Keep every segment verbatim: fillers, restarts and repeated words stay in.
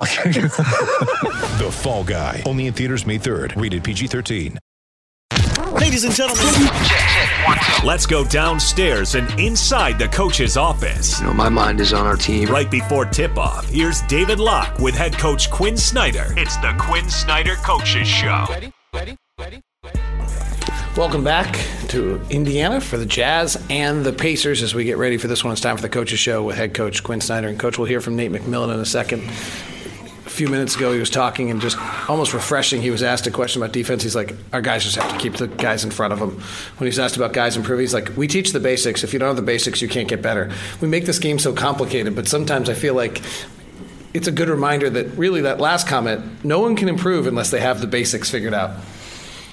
The Fall Guy. Only in theaters May third. Rated P G thirteen. Ladies and gentlemen, let's go downstairs and inside the coach's office. You know, my mind is on our team. Right before tip-off, here's David Locke with head coach Quinn Snyder. It's the Quinn Snyder Coaches Show. Ready? Ready? Ready? Ready? Welcome back to Indiana for the Jazz and the Pacers as we get ready for this one. It's time for the Coaches Show with head coach Quinn Snyder. And Coach, we'll hear from Nate McMillan in a second. A few minutes ago he was talking and just almost refreshing. He was asked a question about defense. He's like, our guys just have to keep the guys in front of them. When he's asked about guys improving, he's like, we teach the basics. If you don't have the basics, you can't get better. We make this game so complicated, but sometimes I feel like it's a good reminder that really that last comment, no one can improve unless they have the basics figured out.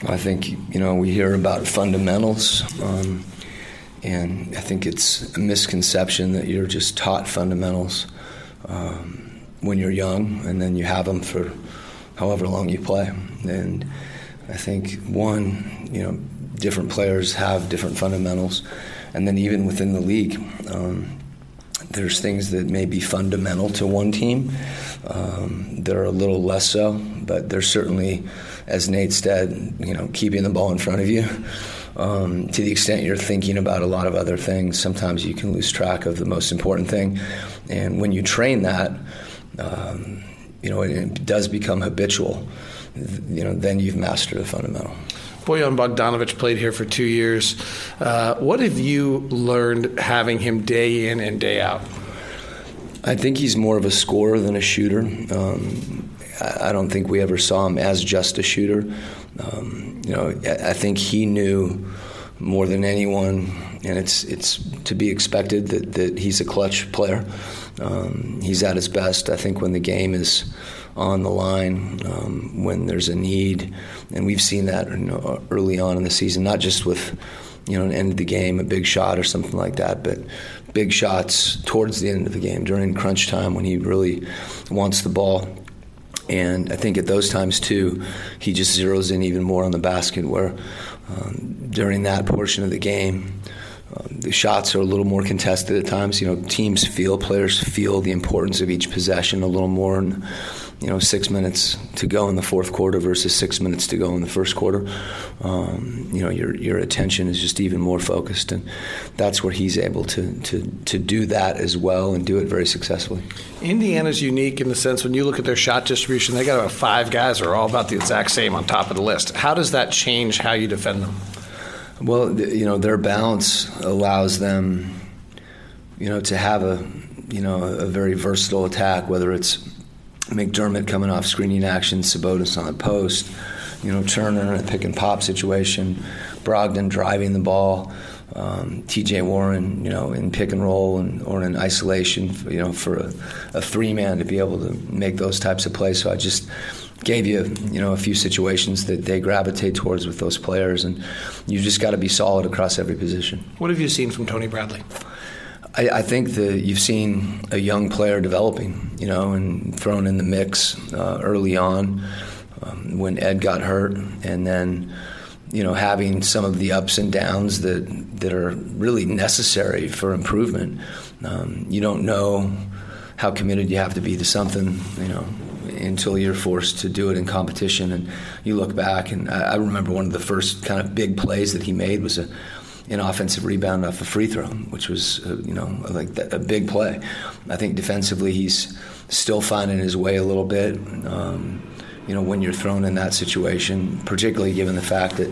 I think, you know, we hear about fundamentals, um, and I think it's a misconception that you're just taught fundamentals. Um, when you're young, and then you have them for however long you play. And I think, one, you know, different players have different fundamentals. And then even within the league, um, there's things that may be fundamental to one team um, that are a little less so, but there's certainly, as Nate said, you know, keeping the ball in front of you. Um, to the extent you're thinking about a lot of other things, sometimes you can lose track of the most important thing. And when you train that, Um, you know, it, it does become habitual. You know, then you've mastered the fundamental. Boyan Bogdanovich played here for two years. Uh, what have you learned having him day in and day out? I think he's more of a scorer than a shooter. Um, I, I don't think we ever saw him as just a shooter. Um, you know, I, I think he knew more than anyone, and it's it's to be expected that, that he's a clutch player. Um, he's at his best, I think, when the game is on the line, um, when there's a need, and we've seen that, you know, early on in the season, not just with, you know, an end of the game, a big shot or something like that, but big shots towards the end of the game during crunch time when he really wants the ball. And I think at those times, too, he just zeroes in even more on the basket where um, during that portion of the game, um, the shots are a little more contested at times. You know, teams feel, players feel the importance of each possession a little more. And, you know, six minutes to go in the fourth quarter versus six minutes to go in the first quarter. Um, you know, your your attention is just even more focused, and that's where he's able to to to do that as well and do it very successfully. Indiana's unique in the sense when you look at their shot distribution, they got about five guys who are all about the exact same on top of the list. How does that change how you defend them? Well, you know, their balance allows them, you know, to have a, you know, a very versatile attack, whether it's McDermott coming off screening action, Sabonis on the post, you know, Turner in a pick and pop situation, Brogdon driving the ball, um, T J. Warren, you know, in pick and roll and or in isolation, you know, for a, a three man to be able to make those types of plays. So I just gave you, you know, a few situations that they gravitate towards with those players, and you just got to be solid across every position. What have you seen from Tony Bradley? I, I think that you've seen a young player developing, you know, and thrown in the mix uh, early on um, when Ed got hurt, and then, you know, having some of the ups and downs that that are really necessary for improvement. Um, you don't know how committed you have to be to something, you know, until you're forced to do it in competition. And you look back, and I, I remember one of the first kind of big plays that he made was a an offensive rebound off a free throw, which was, uh, you know, like that, a big play. I think defensively he's still finding his way a little bit, um, you know, when you're thrown in that situation, particularly given the fact that,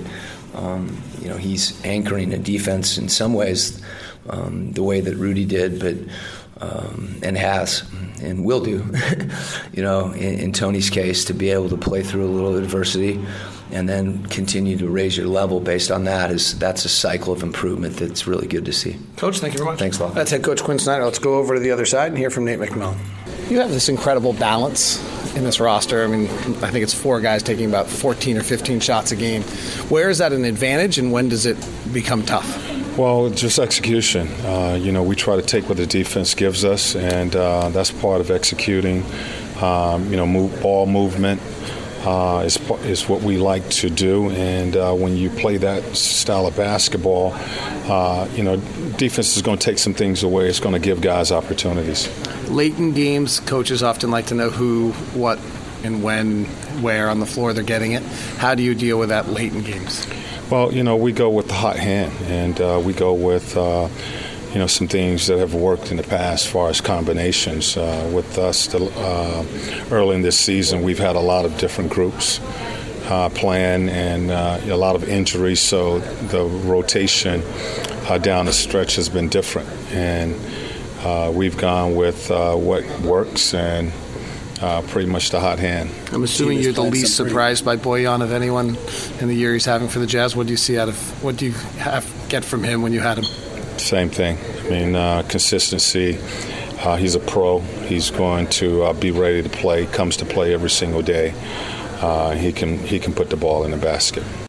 um, you know, he's anchoring a defense in some ways um, the way that Rudy did, but um, and has and will do, you know, in, in Tony's case, to be able to play through a little adversity and then continue to raise your level based on that, is that's a cycle of improvement that's really good to see. Coach, thank you very much. Thanks a lot. That's head coach Quinn Snyder. Let's go over to the other side and hear from Nate McMillan. you have this incredible balance in this roster. I mean, I think it's four guys taking about fourteen or fifteen shots a game. Where is that an advantage, and when does it become tough? Well, just execution. Uh, you know, we try to take what the defense gives us, and uh, that's part of executing. Um, you know, move, ball movement uh, is is what we like to do, and uh, when you play that style of basketball, uh, you know, defense is going to take some things away. It's going to give guys opportunities. Late in games, coaches often like to know who, what, and when, where on the floor they're getting it. How do you deal with that late in games? Well, you know, we go with the hot hand, and uh, we go with, uh, you know, some things that have worked in the past as far as combinations. Uh, with us to, uh, early in this season, we've had a lot of different groups uh, playing and uh, a lot of injuries, so the rotation uh, down the stretch has been different. And uh, we've gone with uh, what works and Uh, pretty much the hot hand. I'm assuming you're the least surprised by Boyan of anyone in the year he's having for the Jazz. What do you see out of what do you have, get from him when you had him? Same thing. I mean, uh, consistency. Uh, he's a pro. He's going to uh, be ready to play. Comes to play every single day. Uh, he can he can put the ball in the basket.